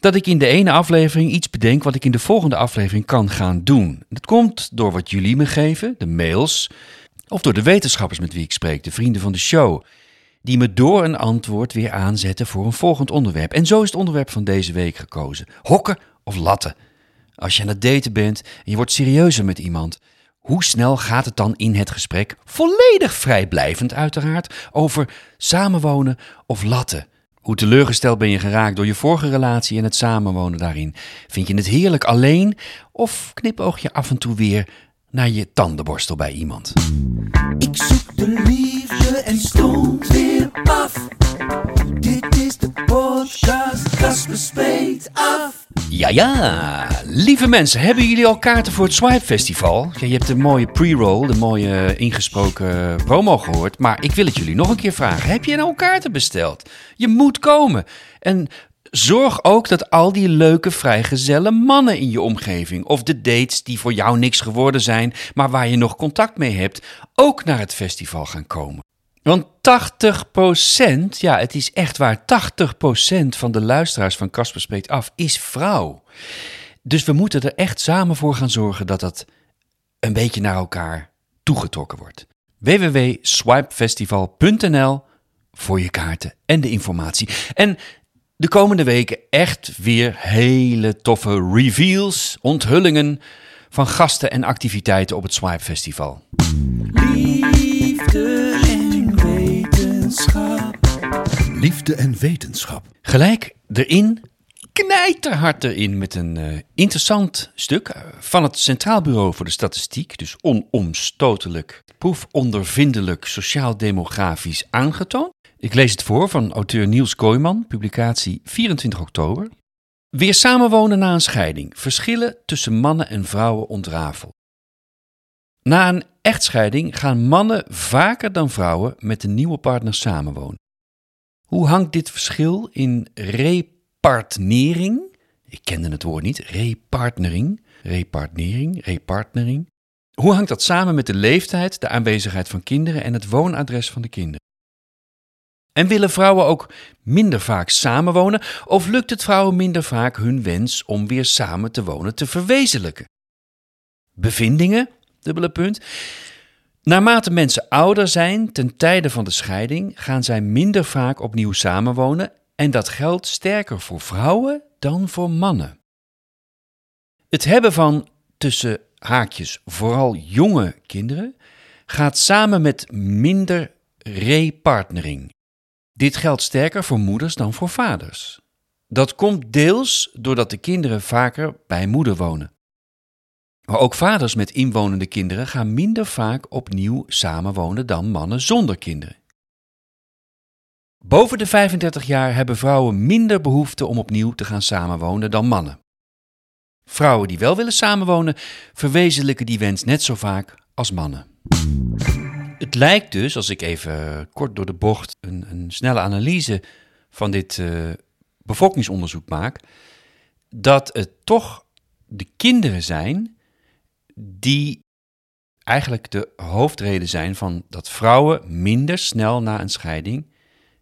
dat ik in de ene aflevering iets bedenk wat ik in de volgende aflevering kan gaan doen. Dat komt door wat jullie me geven, de mails, of door de wetenschappers met wie ik spreek, de vrienden van de show, die me door een antwoord weer aanzetten voor een volgend onderwerp. En zo is het onderwerp van deze week gekozen. Hokken of latten? Als je aan het daten bent en je wordt serieuzer met iemand, hoe snel gaat het dan in het gesprek, volledig vrijblijvend uiteraard, over samenwonen of latten? Hoe teleurgesteld ben je geraakt door je vorige relatie en het samenwonen daarin? Vind je het heerlijk alleen of knipoog je af en toe weer naar je tandenborstel bij iemand? Ik zoek de liefde en stond weer af. Dit is de podcast, Kasper speelt af. Ja, lieve mensen, hebben jullie al kaarten voor het Swipe Festival? Ja, je hebt de mooie pre-roll, de mooie ingesproken promo gehoord. Maar ik wil het jullie nog een keer vragen. Heb je nou kaarten besteld? Je moet komen. En zorg ook dat al die leuke vrijgezelle mannen in je omgeving, of de dates die voor jou niks geworden zijn, maar waar je nog contact mee hebt, ook naar het festival gaan komen. Want 80%, ja het is echt waar, 80% van de luisteraars van Kasper Spreekt Af is vrouw. Dus we moeten er echt samen voor gaan zorgen dat dat een beetje naar elkaar toegetrokken wordt. www.swipefestival.nl voor je kaarten en de informatie. En de komende weken echt weer hele toffe reveals, onthullingen van gasten en activiteiten op het Swipe Festival. Liefde en wetenschap. Gelijk erin, knijterhard erin met een interessant stuk van het Centraal Bureau voor de Statistiek. Dus onomstotelijk, proefondervindelijk, sociaal-demografisch aangetoond. Ik lees het voor van auteur Niels Kooijman, publicatie 24 oktober. Weer samenwonen na een scheiding. Verschillen tussen mannen en vrouwen ontrafeld. Na een echtscheiding gaan mannen vaker dan vrouwen met een nieuwe partner samenwonen. Hoe hangt dit verschil in repartnering? Ik kende het woord niet. Repartnering. Hoe hangt dat samen met de leeftijd, de aanwezigheid van kinderen en het woonadres van de kinderen? En willen vrouwen ook minder vaak samenwonen? Of lukt het vrouwen minder vaak hun wens om weer samen te wonen te verwezenlijken? Bevindingen? . Naarmate mensen ouder zijn ten tijde van de scheiding, gaan zij minder vaak opnieuw samenwonen en dat geldt sterker voor vrouwen dan voor mannen. Het hebben van, tussen haakjes, vooral jonge kinderen gaat samen met minder repartnering. Dit geldt sterker voor moeders dan voor vaders. Dat komt deels doordat de kinderen vaker bij moeder wonen. Maar ook vaders met inwonende kinderen gaan minder vaak opnieuw samenwonen dan mannen zonder kinderen. Boven de 35 jaar hebben vrouwen minder behoefte om opnieuw te gaan samenwonen dan mannen. Vrouwen die wel willen samenwonen, verwezenlijken die wens net zo vaak als mannen. Het lijkt dus, als ik even kort door de bocht een snelle analyse van dit bevolkingsonderzoek maak, dat het toch de kinderen zijn die eigenlijk de hoofdreden zijn van dat vrouwen minder snel na een scheiding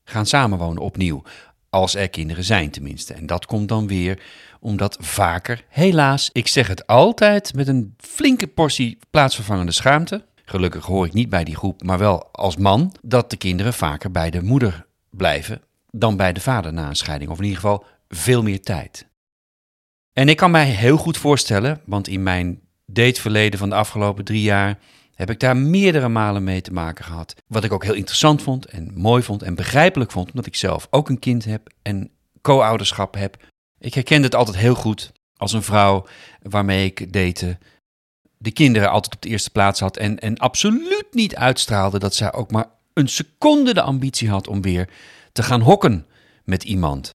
gaan samenwonen opnieuw. Als er kinderen zijn tenminste. En dat komt dan weer omdat vaker, helaas, ik zeg het altijd met een flinke portie plaatsvervangende schaamte. Gelukkig hoor ik niet bij die groep, maar wel als man, dat de kinderen vaker bij de moeder blijven dan bij de vader na een scheiding. Of in ieder geval veel meer tijd. En ik kan mij heel goed voorstellen, want in mijn dateverleden van de afgelopen 3 jaar heb ik daar meerdere malen mee te maken gehad. Wat ik ook heel interessant vond en mooi vond en begrijpelijk vond, omdat ik zelf ook een kind heb en co-ouderschap heb. Ik herkende het altijd heel goed als een vrouw waarmee ik date, de kinderen altijd op de eerste plaats had en absoluut niet uitstraalde dat zij ook maar een seconde de ambitie had om weer te gaan hokken met iemand.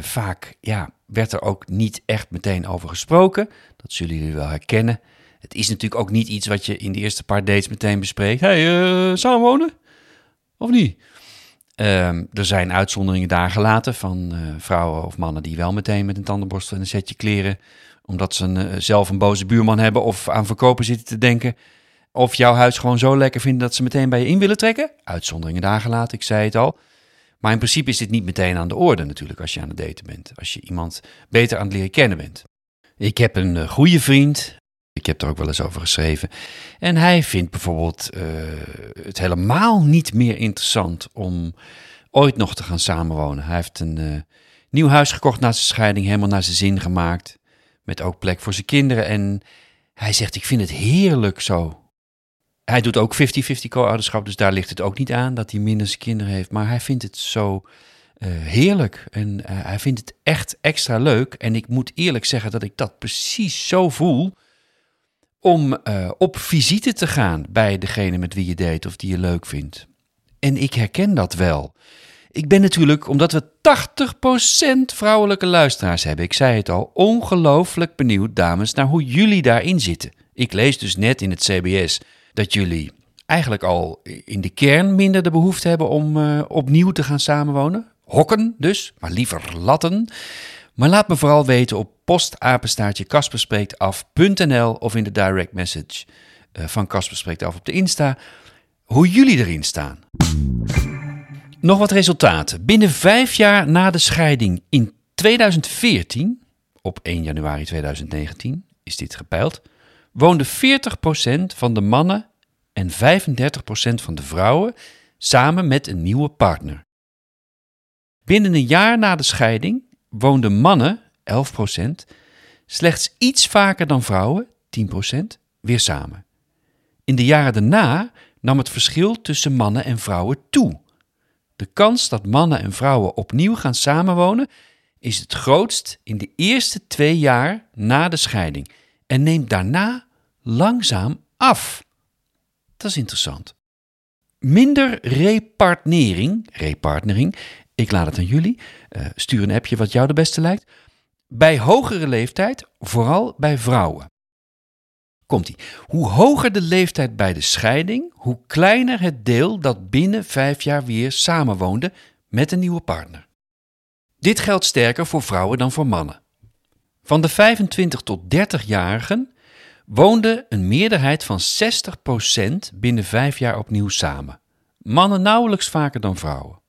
Vaak, ja, werd er ook niet echt meteen over gesproken. Dat zullen jullie wel herkennen. Het is natuurlijk ook niet iets wat je in de eerste paar dates meteen bespreekt. Samenwonen? Of niet? Er zijn uitzonderingen daar gelaten van vrouwen of mannen die wel meteen met een tandenborstel en een setje kleren, omdat ze zelf een boze buurman hebben of aan verkopen zitten te denken, of jouw huis gewoon zo lekker vinden dat ze meteen bij je in willen trekken. Uitzonderingen daar gelaten, ik zei het al. Maar in principe is dit niet meteen aan de orde natuurlijk als je aan het daten bent. Als je iemand beter aan het leren kennen bent. Ik heb een goede vriend. Ik heb er ook wel eens over geschreven. En hij vindt bijvoorbeeld het helemaal niet meer interessant om ooit nog te gaan samenwonen. Hij heeft een nieuw huis gekocht na zijn scheiding. Helemaal naar zijn zin gemaakt. Met ook plek voor zijn kinderen. En hij zegt, ik vind het heerlijk zo. Hij doet ook 50-50 co-ouderschap, dus daar ligt het ook niet aan dat hij minder zijn kinderen heeft. Maar hij vindt het zo heerlijk en hij vindt het echt extra leuk. En ik moet eerlijk zeggen dat ik dat precies zo voel om op visite te gaan bij degene met wie je date of die je leuk vindt. En ik herken dat wel. Ik ben natuurlijk, omdat we 80% vrouwelijke luisteraars hebben, ik zei het al, ongelooflijk benieuwd, dames, naar hoe jullie daarin zitten. Ik lees dus net in het CBS dat jullie eigenlijk al in de kern minder de behoefte hebben om opnieuw te gaan samenwonen. Hokken dus, maar liever latten. Maar laat me vooral weten op postapenstaartje kasperspreektaf.nl of in de direct message van Kasper Spreekt Af op de Insta hoe jullie erin staan. Nog wat resultaten. Binnen 5 jaar na de scheiding in 2014, op 1 januari 2019 is dit gepeild, woonde 40% van de mannen en 35% van de vrouwen samen met een nieuwe partner. Binnen een jaar na de scheiding woonden mannen, 11%, slechts iets vaker dan vrouwen, 10%, weer samen. In de jaren daarna nam het verschil tussen mannen en vrouwen toe. De kans dat mannen en vrouwen opnieuw gaan samenwonen is het grootst in de eerste 2 jaar na de scheiding en neemt daarna langzaam af. Dat is interessant. Minder repartnering, ik laat het aan jullie, stuur een appje wat jou de beste lijkt, bij hogere leeftijd, vooral bij vrouwen. Komt-ie. Hoe hoger de leeftijd bij de scheiding, hoe kleiner het deel dat binnen 5 jaar weer samenwoonde met een nieuwe partner. Dit geldt sterker voor vrouwen dan voor mannen. Van de 25 tot 30-jarigen woonde een meerderheid van 60% binnen 5 jaar opnieuw samen. Mannen nauwelijks vaker dan vrouwen.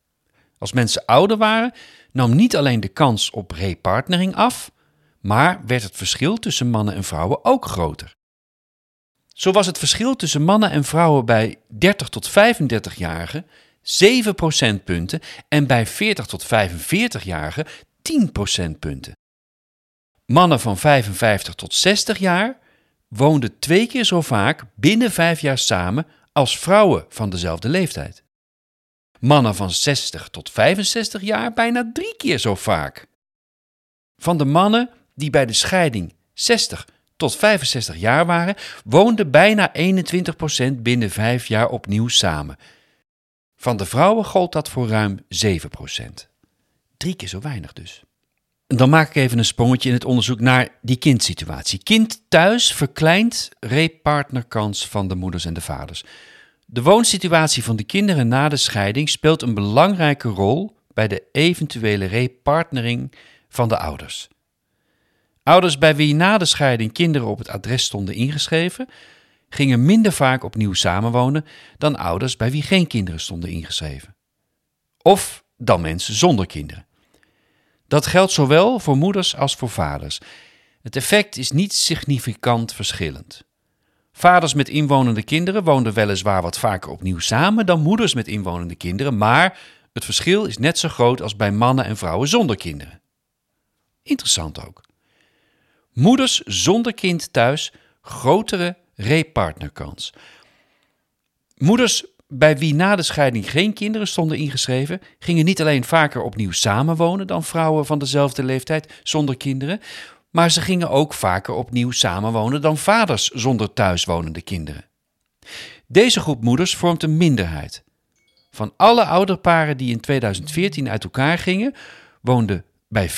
Als mensen ouder waren, nam niet alleen de kans op repartnering af, maar werd het verschil tussen mannen en vrouwen ook groter. Zo was het verschil tussen mannen en vrouwen bij 30 tot 35-jarigen 7 procentpunten en bij 40 tot 45-jarigen 10 procentpunten. Mannen van 55 tot 60 jaar woonden 2 keer zo vaak binnen 5 jaar samen als vrouwen van dezelfde leeftijd. Mannen van 60 tot 65 jaar bijna 3 keer zo vaak. Van de mannen die bij de scheiding 60 tot 65 jaar waren, woonden bijna 21% binnen 5 jaar opnieuw samen. Van de vrouwen gold dat voor ruim 7%. 3 keer zo weinig dus. Dan maak ik even een sprongetje in het onderzoek naar die kindsituatie. Kind thuis verkleint repartnerkans van de moeders en de vaders. De woonsituatie van de kinderen na de scheiding speelt een belangrijke rol bij de eventuele repartnering van de ouders. Ouders bij wie na de scheiding kinderen op het adres stonden ingeschreven, gingen minder vaak opnieuw samenwonen dan ouders bij wie geen kinderen stonden ingeschreven. Of dan mensen zonder kinderen. Dat geldt zowel voor moeders als voor vaders. Het effect is niet significant verschillend. Vaders met inwonende kinderen woonden weliswaar wat vaker opnieuw samen dan moeders met inwonende kinderen, maar het verschil is net zo groot als bij mannen en vrouwen zonder kinderen. Interessant ook. Moeders zonder kind thuis, grotere repartnerkans. Moeders bij wie na de scheiding geen kinderen stonden ingeschreven, gingen niet alleen vaker opnieuw samenwonen dan vrouwen van dezelfde leeftijd zonder kinderen, maar ze gingen ook vaker opnieuw samenwonen dan vaders zonder thuiswonende kinderen. Deze groep moeders vormt een minderheid. Van alle ouderparen die in 2014 uit elkaar gingen, woonden Bij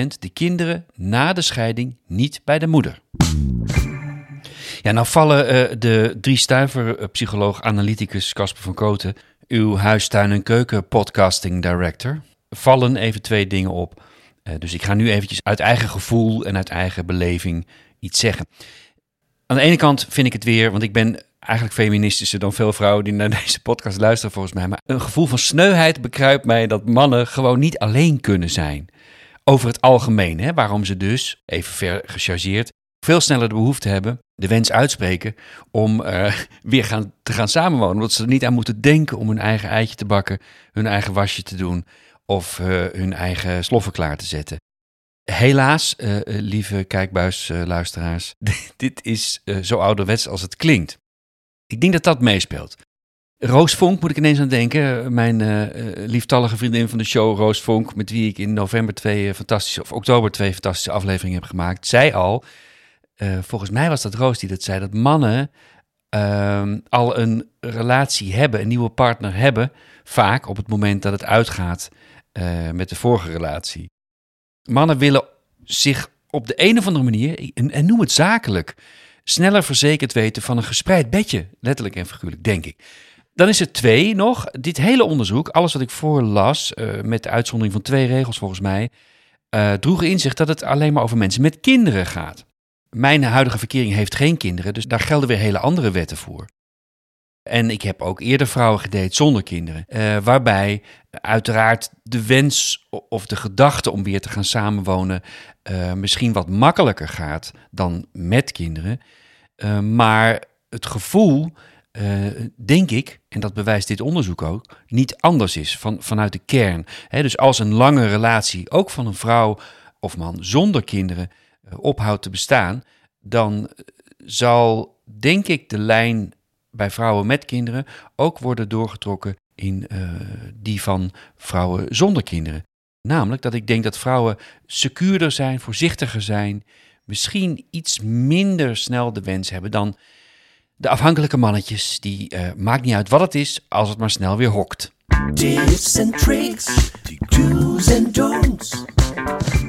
14% de kinderen na de scheiding niet bij de moeder. Ja, nou vallen de drie stuiver-psycholoog, analyticus Kasper van Kooten, uw huistuin- en keuken-podcasting director, vallen even twee dingen op. Dus ik ga nu eventjes uit eigen gevoel en uit eigen beleving iets zeggen. Aan de ene kant vind ik het weer, want ik ben eigenlijk feministischer dan veel vrouwen die naar deze podcast luisteren volgens mij. Maar een gevoel van sneuheid bekruipt mij dat mannen gewoon niet alleen kunnen zijn. Over het algemeen, hè? Waarom ze dus, even ver gechargeerd, veel sneller de behoefte hebben, de wens uitspreken om weer te gaan samenwonen. Omdat ze er niet aan moeten denken om hun eigen eitje te bakken, hun eigen wasje te doen of hun eigen sloffen klaar te zetten. Helaas, lieve kijkbuisluisteraars, dit is zo ouderwets als het klinkt. Ik denk dat dat meespeelt. Roos Vonk moet ik ineens aan denken. Mijn lieftallige vriendin van de show, Roos Vonk, met wie ik in oktober 2 fantastische afleveringen heb gemaakt, zei al, volgens mij was dat Roos die dat zei, dat mannen al een relatie hebben, een nieuwe partner hebben, vaak op het moment dat het uitgaat met de vorige relatie. Mannen willen zich op de een of andere manier, en noem het zakelijk, sneller verzekerd weten van een gespreid bedje, letterlijk en figuurlijk, denk ik. Dan is er twee nog, dit hele onderzoek, alles wat ik voorlas, met de uitzondering van 2 regels volgens mij, droeg in zich dat het alleen maar over mensen met kinderen gaat. Mijn huidige verkering heeft geen kinderen, dus daar gelden weer hele andere wetten voor. En ik heb ook eerder vrouwen gedate zonder kinderen, waarbij uiteraard de wens of de gedachte om weer te gaan samenwonen misschien wat makkelijker gaat dan met kinderen. Maar het gevoel, denk ik, en dat bewijst dit onderzoek ook, niet anders is vanuit de kern. Hè, dus als een lange relatie, ook van een vrouw of man zonder kinderen, ophoudt te bestaan, dan zal, denk ik, de lijn bij vrouwen met kinderen ook worden doorgetrokken in die van vrouwen zonder kinderen. Namelijk dat ik denk dat vrouwen secuurder zijn, voorzichtiger zijn, misschien iets minder snel de wens hebben dan de afhankelijke mannetjes. Die maakt niet uit wat het is, als het maar snel weer hokt. Tips en tricks, do's en don'ts.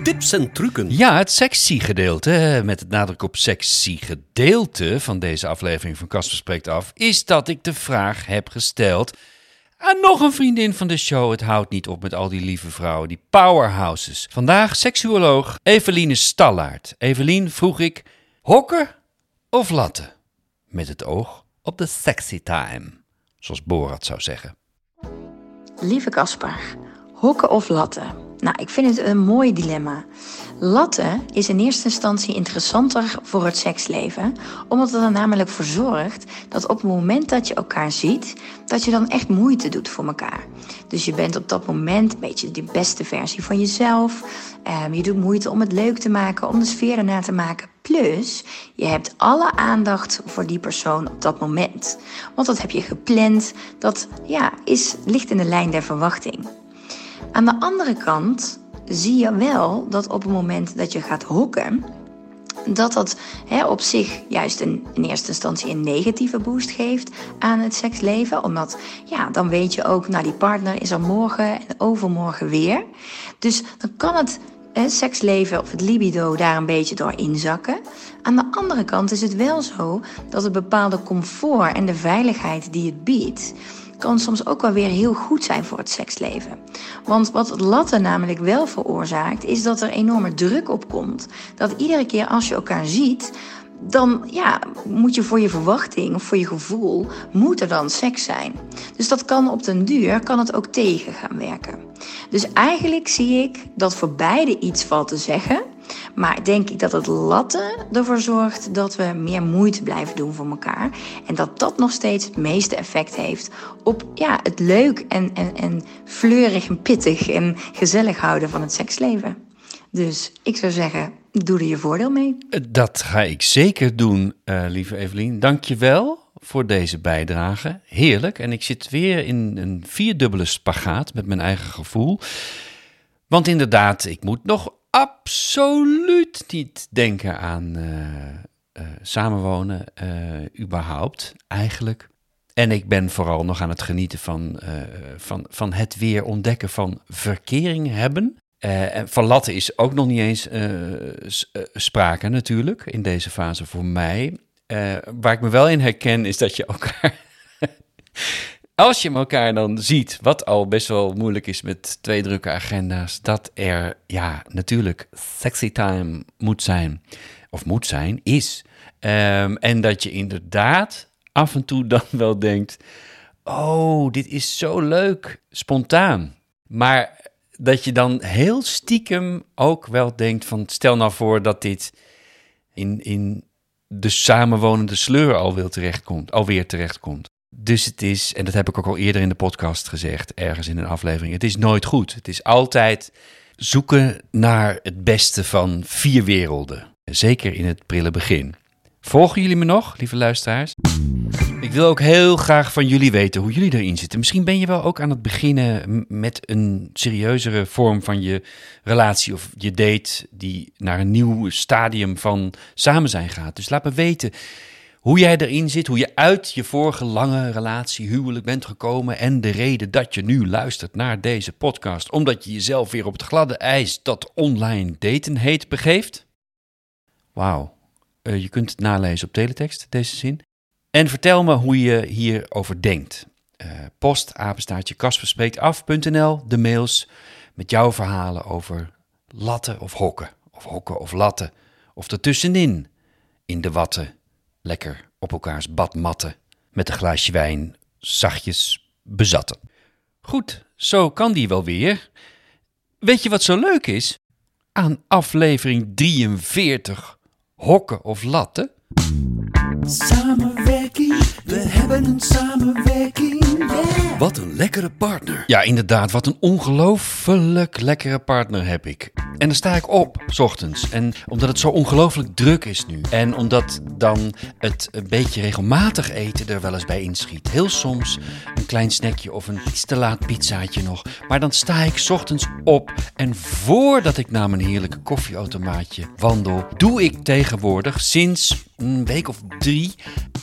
Tips en trucken. Ja, het sexy gedeelte, met het nadruk op sexy gedeelte van deze aflevering van Kasper Spreekt Af, is dat ik de vraag heb gesteld aan nog een vriendin van de show. Het houdt niet op met al die lieve vrouwen, die powerhouses. Vandaag seksuoloog Eveline Stallaert. Eveline, vroeg ik, hokken of latten? Met het oog op de sexy time, zoals Borat zou zeggen. Lieve Kasper, hokken of latten? Nou, ik vind het een mooi dilemma. Latten is in eerste instantie interessanter voor het seksleven, omdat het er namelijk voor zorgt dat op het moment dat je elkaar ziet, dat je dan echt moeite doet voor elkaar. Dus je bent op dat moment een beetje de beste versie van jezelf. Je doet moeite om het leuk te maken, om de sfeer erna te maken. Plus, je hebt alle aandacht voor die persoon op dat moment. Want dat heb je gepland, dat ligt in de lijn der verwachting. Aan de andere kant zie je wel dat op het moment dat je gaat hokken, dat op zich juist in eerste instantie een negatieve boost geeft aan het seksleven. Omdat, dan weet je ook, nou, die partner is er morgen en overmorgen weer. Dus dan kan het seksleven of het libido daar een beetje door inzakken. Aan de andere kant is het wel zo dat het bepaalde comfort en de veiligheid die het biedt, kan soms ook wel weer heel goed zijn voor het seksleven. Want wat latten namelijk wel veroorzaakt, is dat er enorme druk op komt. Dat iedere keer als je elkaar ziet, dan moet je voor je verwachting of voor je gevoel, moet er dan seks zijn. Dus dat kan op den duur, kan het ook tegen gaan werken. Dus eigenlijk zie ik dat voor beide iets valt te zeggen. Maar denk ik dat het latten ervoor zorgt dat we meer moeite blijven doen voor elkaar. En dat dat nog steeds het meeste effect heeft op het leuk en fleurig en pittig en gezellig houden van het seksleven. Dus ik zou zeggen, doe er je voordeel mee. Dat ga ik zeker doen, lieve Eveline. Dank je wel voor deze bijdrage. Heerlijk. En ik zit weer in een 4-dubbele spagaat met mijn eigen gevoel. Want inderdaad, ik moet nog absoluut niet denken aan samenwonen, überhaupt, eigenlijk. En ik ben vooral nog aan het genieten van het weer ontdekken van verkering hebben. Van latten is ook nog niet eens sprake natuurlijk in deze fase voor mij. Waar ik me wel in herken is dat je elkaar... Als je elkaar dan ziet, wat al best wel moeilijk is met twee drukke agenda's, dat er, ja, natuurlijk sexy time moet zijn. Of moet zijn, is. En dat je inderdaad af en toe dan wel denkt, oh, dit is zo leuk, spontaan. Maar dat je dan heel stiekem ook wel denkt van, stel nou voor dat dit in de samenwonende sleur alweer terechtkomt. Dus het is, en dat heb ik ook al eerder in de podcast gezegd, ergens in een aflevering, het is nooit goed. Het is altijd zoeken naar het beste van vier werelden. Zeker in het prille begin. Volgen jullie me nog, lieve luisteraars? Ik wil ook heel graag van jullie weten hoe jullie erin zitten. Misschien ben je wel ook aan het beginnen met een serieuzere vorm van je relatie of je date die naar een nieuw stadium van samen zijn gaat. Dus laat me weten hoe jij erin zit, hoe je uit je vorige lange relatie huwelijk bent gekomen en de reden dat je nu luistert naar deze podcast, omdat je jezelf weer op het gladde ijs dat online daten heet begeeft. Wauw, je kunt het nalezen op teletext, deze zin. En vertel me hoe je hierover denkt. Post, apenstaartje, kasperspreektaf.nl, de mails met jouw verhalen over latten of hokken. Of hokken of latten. Of ertussenin, in de watten. Lekker op elkaars badmatten met een glaasje wijn zachtjes bezatten. Goed, zo kan die wel weer. Weet je wat zo leuk is? Aan aflevering 43, hokken of latten. Samenwerking, we hebben een samenwerking. Yeah. Wat een lekkere partner. Ja, inderdaad, wat een ongelooflijk lekkere partner heb ik. En dan sta ik op, 's ochtends. En omdat het zo ongelooflijk druk is nu. En omdat dan het een beetje regelmatig eten er wel eens bij inschiet. Heel soms een klein snackje of een iets te laat pizzaatje nog. Maar dan sta ik 's ochtends op. En voordat ik naar mijn heerlijke koffieautomaatje wandel, doe ik tegenwoordig sinds een week of 3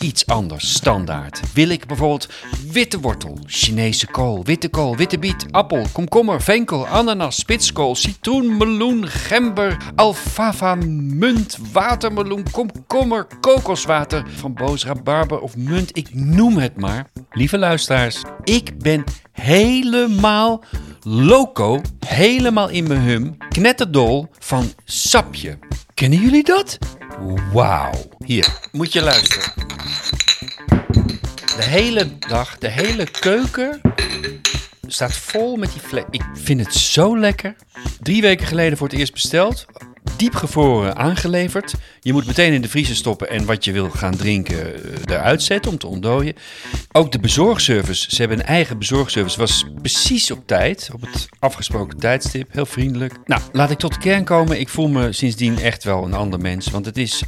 iets anders, standaard. Wil ik bijvoorbeeld witte wortel, Chinese kool, witte biet, appel, komkommer, venkel, ananas, spitskool, citroen, meloen, gember, alfalfa, munt, watermeloen, komkommer, kokoswater, framboos, rabarber of munt, ik noem het maar. Lieve luisteraars, ik ben helemaal loco, helemaal in mijn hum, knetterdol van sapje. Kennen jullie dat? Wauw. Hier, moet je luisteren. De hele dag, de hele keuken staat vol met die vlek. Ik vind het zo lekker. 3 weken geleden voor het eerst besteld. Diep gevroren aangeleverd. Je moet meteen in de vriezer stoppen en wat je wil gaan drinken eruit zetten om te ontdooien. Ook de bezorgservice. Ze hebben een eigen bezorgservice. Was precies op tijd. Op het afgesproken tijdstip. Heel vriendelijk. Nou, laat ik tot de kern komen. Ik voel me sindsdien echt wel een ander mens. Want het is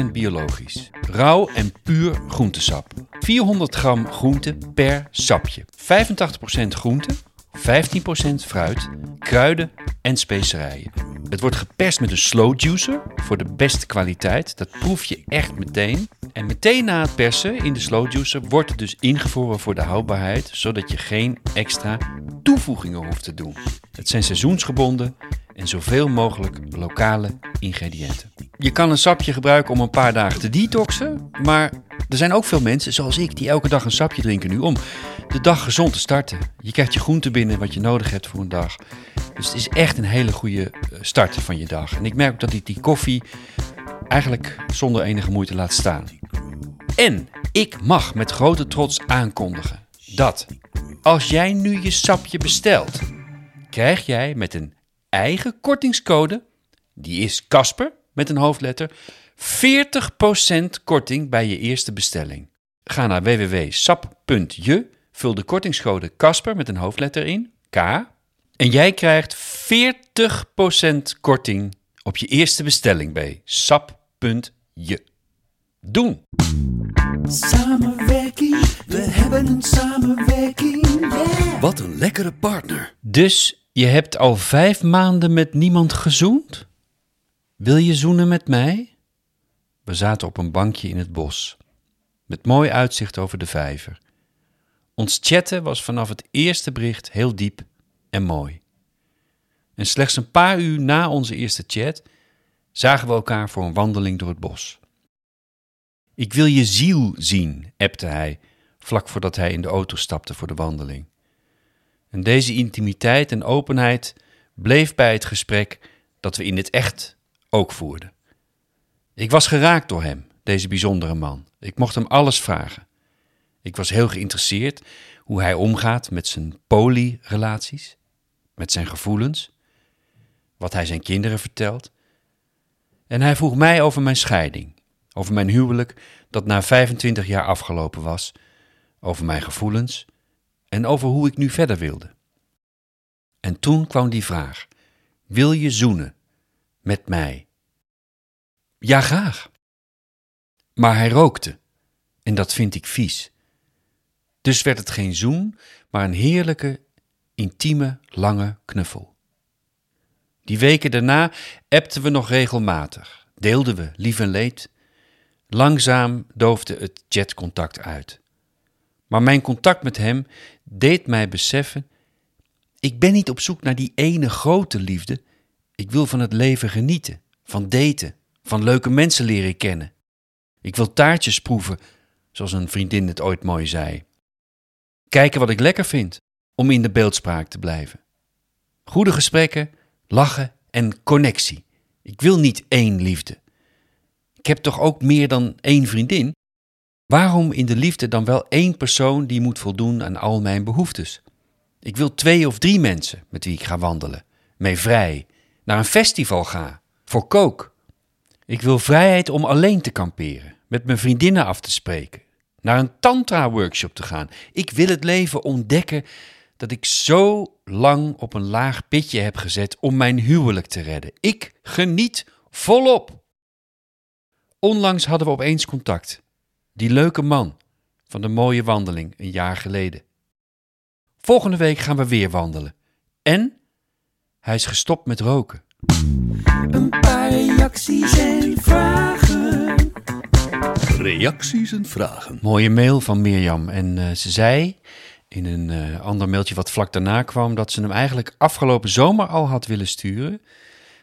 100% biologisch. Rauw en puur groentesap. 400 gram groente per sapje. 85% groente. 15% fruit, kruiden en specerijen. Het wordt geperst met een slow juicer voor de beste kwaliteit. Dat proef je echt meteen. En meteen na het persen in de slow juicer wordt het dus ingevroren voor de houdbaarheid, zodat je geen extra toevoegingen hoeft te doen. Het zijn seizoensgebonden en zoveel mogelijk lokale ingrediënten. Je kan een sapje gebruiken om een paar dagen te detoxen, maar er zijn ook veel mensen, zoals ik, die elke dag een sapje drinken nu om de dag gezond te starten. Je krijgt je groenten binnen wat je nodig hebt voor een dag. Dus het is echt een hele goede start van je dag. En ik merk ook dat ik die koffie eigenlijk zonder enige moeite laat staan. En ik mag met grote trots aankondigen dat als jij nu je sapje bestelt, krijg jij met een eigen kortingscode, die is Kasper met een hoofdletter, 40% korting bij je eerste bestelling. Ga naar www.sap.je, vul de kortingscode Kasper met een hoofdletter in, K, en jij krijgt 40% korting op je eerste bestelling bij sap.je. Doen! Samenwerking, we hebben een samenwerking, yeah. Wat een lekkere partner. Dus je hebt al 5 maanden met niemand gezoend? Wil je zoenen met mij? We zaten op een bankje in het bos, met mooi uitzicht over de vijver. Ons chatten was vanaf het eerste bericht heel diep en mooi. En slechts een paar uur na onze eerste chat zagen we elkaar voor een wandeling door het bos. Ik wil je ziel zien, appte hij, vlak voordat hij in de auto stapte voor de wandeling. En deze intimiteit en openheid bleef bij het gesprek dat we in het echt ook voerden. Ik was geraakt door hem, deze bijzondere man. Ik mocht hem alles vragen. Ik was heel geïnteresseerd hoe hij omgaat met zijn polyrelaties, met zijn gevoelens, wat hij zijn kinderen vertelt. En hij vroeg mij over mijn scheiding, over mijn huwelijk dat na 25 jaar afgelopen was, over mijn gevoelens en over hoe ik nu verder wilde. En toen kwam die vraag: wil je zoenen met mij? Ja, graag. Maar hij rookte en dat vind ik vies. Dus werd het geen zoen, maar een heerlijke, intieme, lange knuffel. Die weken daarna appten we nog regelmatig, deelden we lief en leed. Langzaam doofde het chatcontact uit. Maar mijn contact met hem deed mij beseffen: ik ben niet op zoek naar die ene grote liefde. Ik wil van het leven genieten, van daten, van leuke mensen leren kennen. Ik wil taartjes proeven, zoals een vriendin het ooit mooi zei. Kijken wat ik lekker vind, om in de beeldspraak te blijven. Goede gesprekken, lachen en connectie. Ik wil niet één liefde. Ik heb toch ook meer dan één vriendin? Waarom in de liefde dan wel één persoon die moet voldoen aan al mijn behoeftes? Ik wil 2 of 3 mensen met wie ik ga wandelen, mee vrij, naar een festival ga, voor coke. Ik wil vrijheid om alleen te kamperen, met mijn vriendinnen af te spreken, naar een tantra-workshop te gaan. Ik wil het leven ontdekken dat ik zo lang op een laag pitje heb gezet om mijn huwelijk te redden. Ik geniet volop. Onlangs hadden we opeens contact. Die leuke man van de mooie wandeling een jaar geleden. Volgende week gaan we weer wandelen. En hij is gestopt met roken. Een paar reacties en vragen. Reacties en vragen. Mooie mail van Mirjam. En ze zei in een ander mailtje wat vlak daarna kwam dat ze hem eigenlijk afgelopen zomer al had willen sturen,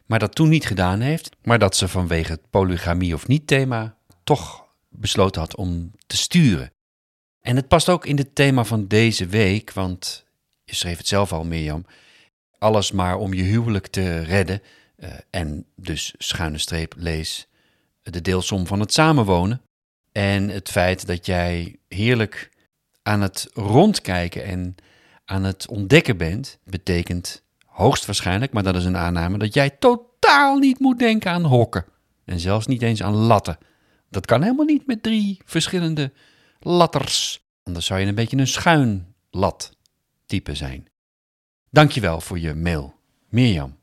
maar dat toen niet gedaan heeft. Maar dat ze vanwege het polygamie of niet thema toch besloten had om te sturen. En het past ook in het thema van deze week, want je schreef het zelf al, Mirjam, alles maar om je huwelijk te redden. En dus schuine streep lees de deelsom van het samenwonen. En het feit dat jij heerlijk aan het rondkijken en aan het ontdekken bent, betekent hoogstwaarschijnlijk, maar dat is een aanname, dat jij totaal niet moet denken aan hokken. En zelfs niet eens aan latten. Dat kan helemaal niet met 3 verschillende latters. Anders zou je een beetje een schuin lat type zijn. Dankjewel voor je mail, Mirjam.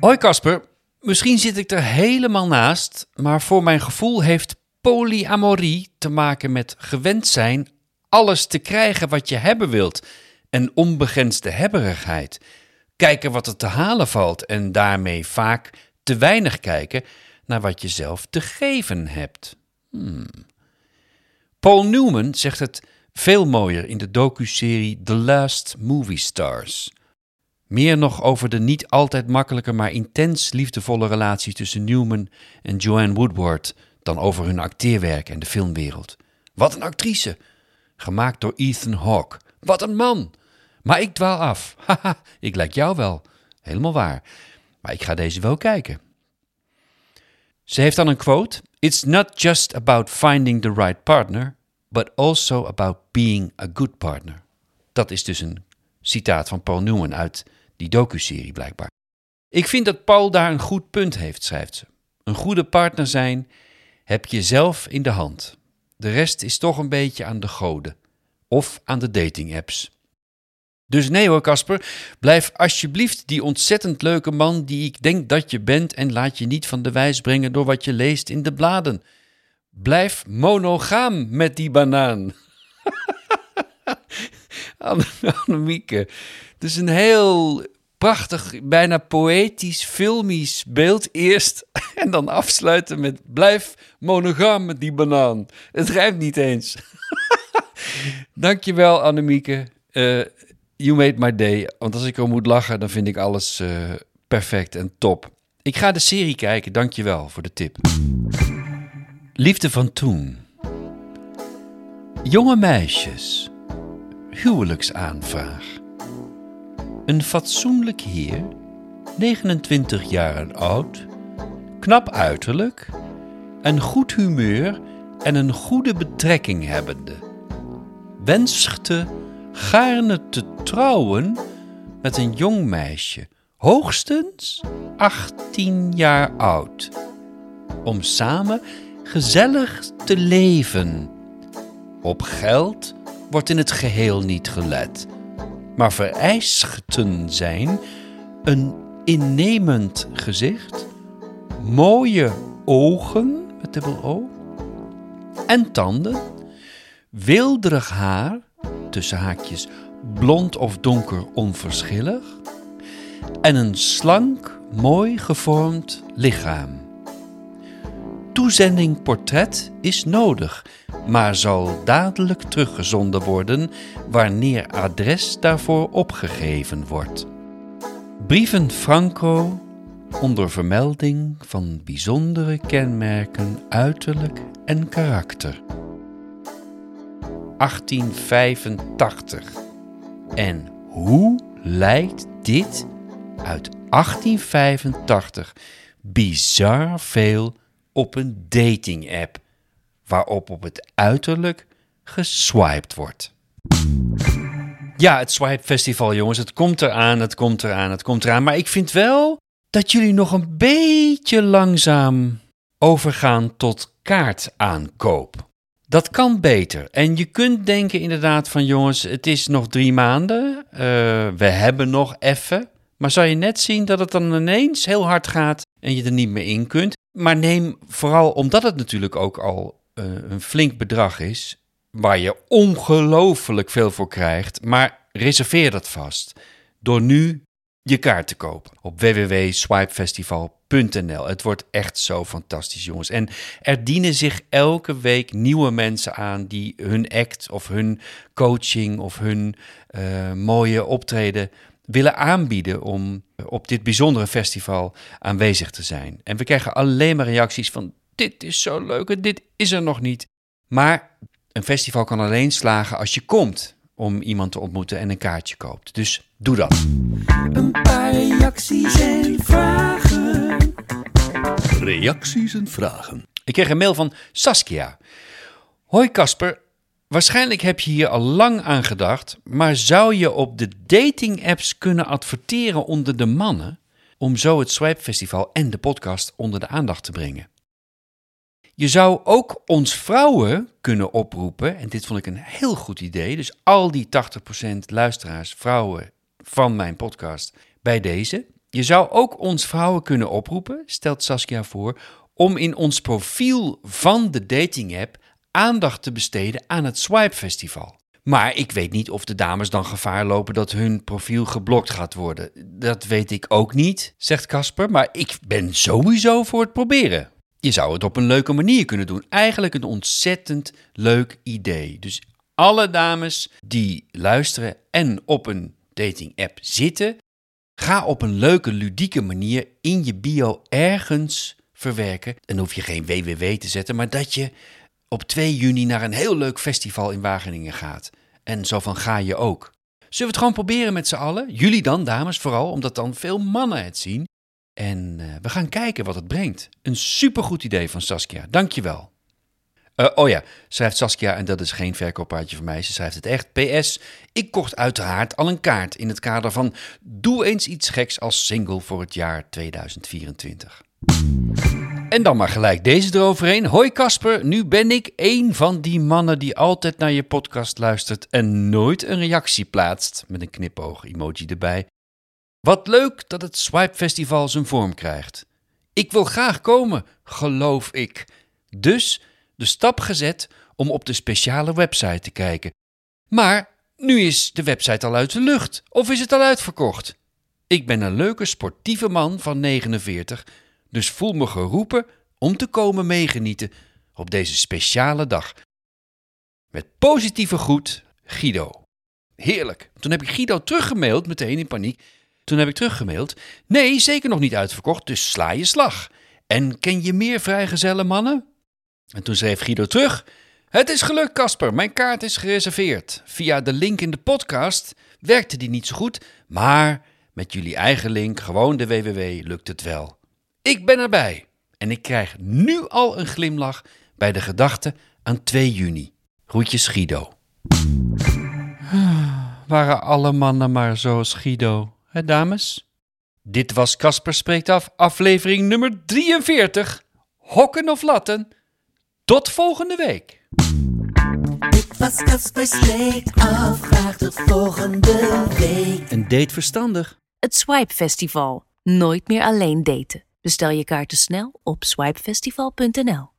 Hoi Kasper, misschien zit ik er helemaal naast, maar voor mijn gevoel heeft polyamorie te maken met gewend zijn alles te krijgen wat je hebben wilt en onbegrensde hebberigheid. Kijken wat er te halen valt en daarmee vaak te weinig kijken naar wat je zelf te geven hebt. Paul Newman zegt het veel mooier in de docuserie The Last Movie Stars. Meer nog over de niet altijd makkelijke, maar intens liefdevolle relatie tussen Newman en Joanne Woodward dan over hun acteerwerk en de filmwereld. Wat een actrice! Gemaakt door Ethan Hawke. Wat een man! Maar ik dwaal af. Haha, ik lijk jou wel. Helemaal waar. Maar ik ga deze wel kijken. Ze heeft dan een quote: "It's not just about finding the right partner, but also about being a good partner." Dat is dus een citaat van Paul Newman uit die docuserie blijkbaar. Ik vind dat Paul daar een goed punt heeft, schrijft ze. Een goede partner zijn heb je zelf in de hand. De rest is toch een beetje aan de goden. Of aan de datingapps. Dus nee hoor Kasper, blijf alsjeblieft die ontzettend leuke man die ik denk dat je bent en laat je niet van de wijs brengen door wat je leest in de bladen. Blijf monogaam met die banaan. Annemieke. Het is een heel prachtig, bijna poëtisch, filmisch beeld eerst en dan afsluiten met blijf monogaam met die banaan. Het rijmt niet eens. Dankjewel Annemieke. You made my day. Want als ik er moet lachen, dan vind ik alles perfect en top. Ik ga de serie kijken. Dankjewel voor de tip. Liefde van toen. Jonge meisjes. Huwelijksaanvraag. Een fatsoenlijk heer, 29 jaar oud, knap uiterlijk, een goed humeur en een goede betrekking hebbende, wenste gaarne te trouwen met een jong meisje, hoogstens 18 jaar oud, om samen gezellig te leven. Op geld wordt in het geheel niet gelet, maar vereisten zijn een innemend gezicht, mooie ogen met dubbel O en tanden, weelderig haar, tussen haakjes blond of donker onverschillig, en een slank, mooi gevormd lichaam. Toezending portret is nodig, maar zal dadelijk teruggezonden worden wanneer adres daarvoor opgegeven wordt. Brieven franco onder vermelding van bijzondere kenmerken, uiterlijk en karakter. 1885. En hoe lijkt dit uit 1885 bizar veel op een dating-app, waarop op het uiterlijk geswiped wordt. Ja, het Swipe Festival, jongens. Het komt eraan. Maar ik vind wel dat jullie nog een beetje langzaam overgaan tot kaartaankoop. Dat kan beter. En je kunt denken inderdaad van, jongens, het is nog 3 maanden. We hebben nog even. Maar zou je net zien dat het dan ineens heel hard gaat en je er niet meer in kunt. Maar neem vooral, omdat het natuurlijk ook al een flink bedrag is, waar je ongelooflijk veel voor krijgt, maar reserveer dat vast door nu je kaart te kopen op www.swipefestival.nl. Het wordt echt zo fantastisch, jongens. En er dienen zich elke week nieuwe mensen aan die hun act of hun coaching of hun mooie optreden willen aanbieden om op dit bijzondere festival aanwezig te zijn. En we krijgen alleen maar reacties van, dit is zo leuk en dit is er nog niet. Maar een festival kan alleen slagen als je komt om iemand te ontmoeten en een kaartje koopt. Dus doe dat. Een paar reacties en vragen. Reacties en vragen. Ik kreeg een mail van Saskia. Hoi Kasper. Waarschijnlijk heb je hier al lang aan gedacht, maar zou je op de dating-apps kunnen adverteren onder de mannen om zo het Swipe Festival en de podcast onder de aandacht te brengen? Je zou ook ons vrouwen kunnen oproepen, en dit vond ik een heel goed idee, dus al die 80% luisteraars, vrouwen van mijn podcast bij deze. Je zou ook ons vrouwen kunnen oproepen, stelt Saskia voor, om in ons profiel van de dating-app aandacht te besteden aan het Swipe Festival. Maar ik weet niet of de dames dan gevaar lopen dat hun profiel geblokt gaat worden. Dat weet ik ook niet, zegt Kasper, maar ik ben sowieso voor het proberen. Je zou het op een leuke manier kunnen doen. Eigenlijk een ontzettend leuk idee. Dus alle dames die luisteren en op een dating-app zitten, ga op een leuke, ludieke manier in je bio ergens verwerken. Dan hoef je geen www te zetten, maar dat je op 2 juni naar een heel leuk festival in Wageningen gaat. En zo van, ga je ook. Zullen we het gewoon proberen met z'n allen? Jullie dan, dames, vooral, omdat dan veel mannen het zien. En we gaan kijken wat het brengt. Een supergoed idee van Saskia. Dankjewel. Oh ja, schrijft Saskia, en dat is geen verkooppraatje van mij. Ze schrijft het echt. PS, ik kocht uiteraard al een kaart in het kader van doe eens iets geks als single voor het jaar 2024. En dan maar gelijk deze eroverheen. Hoi Kasper, nu ben ik een van die mannen die altijd naar je podcast luistert en nooit een reactie plaatst. Met een knipoog-emoji erbij. Wat leuk dat het Swipe Festival zijn vorm krijgt. Ik wil graag komen, geloof ik. Dus de stap gezet om op de speciale website te kijken. Maar nu is de website al uit de lucht. Of is het al uitverkocht? Ik ben een leuke sportieve man van 49... dus voel me geroepen om te komen meegenieten op deze speciale dag. Met positieve groet, Guido. Heerlijk. Toen heb ik Guido teruggemaild, meteen in paniek. Nee, zeker nog niet uitverkocht, dus sla je slag. En ken je meer vrijgezelle mannen? En toen schreef Guido terug: het is gelukt, Kasper. Mijn kaart is gereserveerd. Via de link in de podcast werkte die niet zo goed, maar met jullie eigen link, gewoon de www, lukt het wel. Ik ben erbij. En ik krijg nu al een glimlach bij de gedachte aan 2 juni. Groetjes, Guido. Waren alle mannen maar zoals Guido, hè dames? Dit was Kasper Spreekt Af, aflevering nummer 43. Hokken of latten? Tot volgende week. Dit was Kasper Spreekt Af, graag tot volgende week. Een date verstandig. Het Swipe Festival. Nooit meer alleen daten. Bestel je kaarten snel op swipefestival.nl.